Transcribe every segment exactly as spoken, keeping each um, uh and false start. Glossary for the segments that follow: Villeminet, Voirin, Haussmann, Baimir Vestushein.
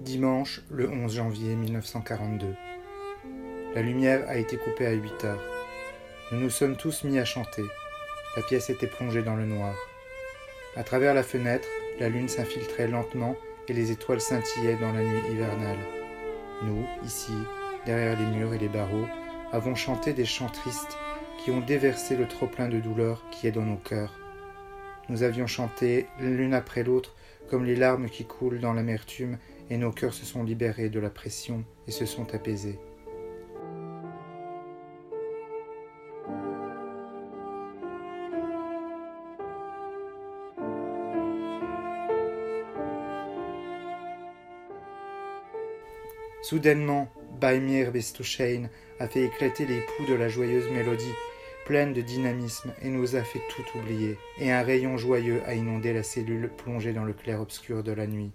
Dimanche, le onze janvier mille neuf cent quarante-deux. La lumière a été coupée à huit heures. Nous nous sommes tous mis à chanter. La pièce était plongée dans le noir. À travers la fenêtre, la lune s'infiltrait lentement et les étoiles scintillaient dans la nuit hivernale. Nous, ici, derrière les murs et les barreaux, avons chanté des chants tristes qui ont déversé le trop-plein de douleur qui est dans nos cœurs. Nous avions chanté, l'une après l'autre, comme les larmes qui coulent dans l'amertume, et nos cœurs se sont libérés de la pression et se sont apaisés. Soudainement, Baimir Vestushein a fait éclater les poux de la joyeuse mélodie, pleine de dynamisme, et nous a fait tout oublier, et un rayon joyeux a inondé la cellule plongée dans le clair-obscur de la nuit.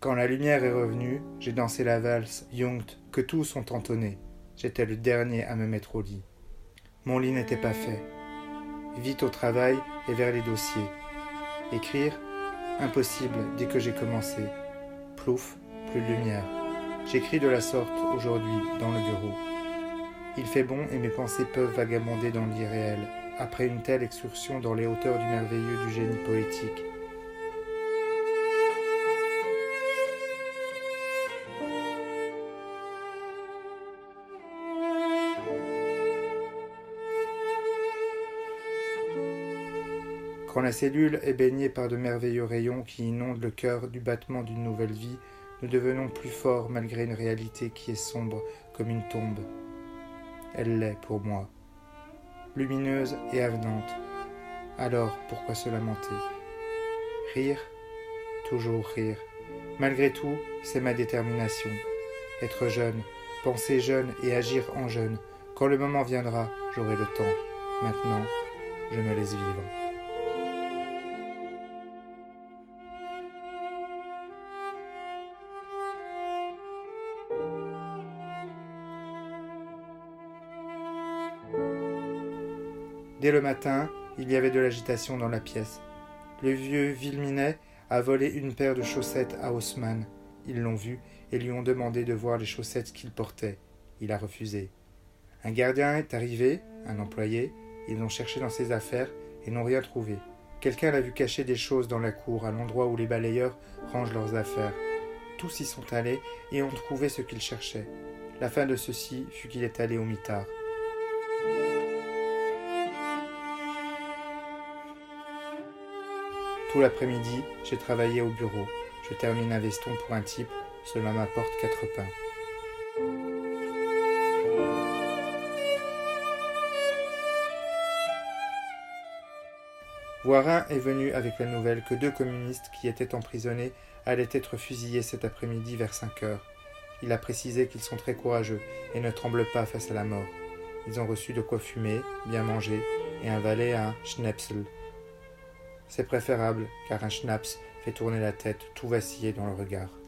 Quand la lumière est revenue, j'ai dansé la valse Jungt que tous ont entonnée. J'étais le dernier à me mettre au lit. Mon lit n'était pas fait. Vite au travail et vers les dossiers. Écrire ? Impossible dès que j'ai commencé. Plouf, plus de lumière. J'écris de la sorte aujourd'hui dans le bureau. Il fait bon et mes pensées peuvent vagabonder dans l'irréel, après une telle excursion dans les hauteurs du merveilleux du génie poétique. Quand la cellule est baignée par de merveilleux rayons qui inondent le cœur du battement d'une nouvelle vie, nous devenons plus forts malgré une réalité qui est sombre comme une tombe. Elle l'est pour moi, lumineuse et avenante. Alors pourquoi se lamenter? Rire, toujours rire. Malgré tout, c'est ma détermination. Être jeune, penser jeune et agir en jeune. Quand le moment viendra, j'aurai le temps. Maintenant, je me laisse vivre. Dès le matin, il y avait de l'agitation dans la pièce. Le vieux Villeminet a volé une paire de chaussettes à Haussmann. Ils l'ont vu et lui ont demandé de voir les chaussettes qu'il portait. Il a refusé. Un gardien est arrivé, un employé. Ils ont cherché dans ses affaires et n'ont rien trouvé. Quelqu'un l'a vu cacher des choses dans la cour, à l'endroit où les balayeurs rangent leurs affaires. Tous y sont allés et ont trouvé ce qu'ils cherchaient. La fin de ceci fut qu'il est allé au mitard. Tout l'après-midi, j'ai travaillé au bureau. Je termine un veston pour un type, cela m'apporte quatre pains. Voirin est venu avec la nouvelle que deux communistes qui étaient emprisonnés allaient être fusillés cet après-midi vers cinq heures. Il a précisé qu'ils sont très courageux et ne tremblent pas face à la mort. Ils ont reçu de quoi fumer, bien manger et un valet à un schnapsel. C'est préférable, car un schnapps fait tourner la tête, tout vaciller dans le regard.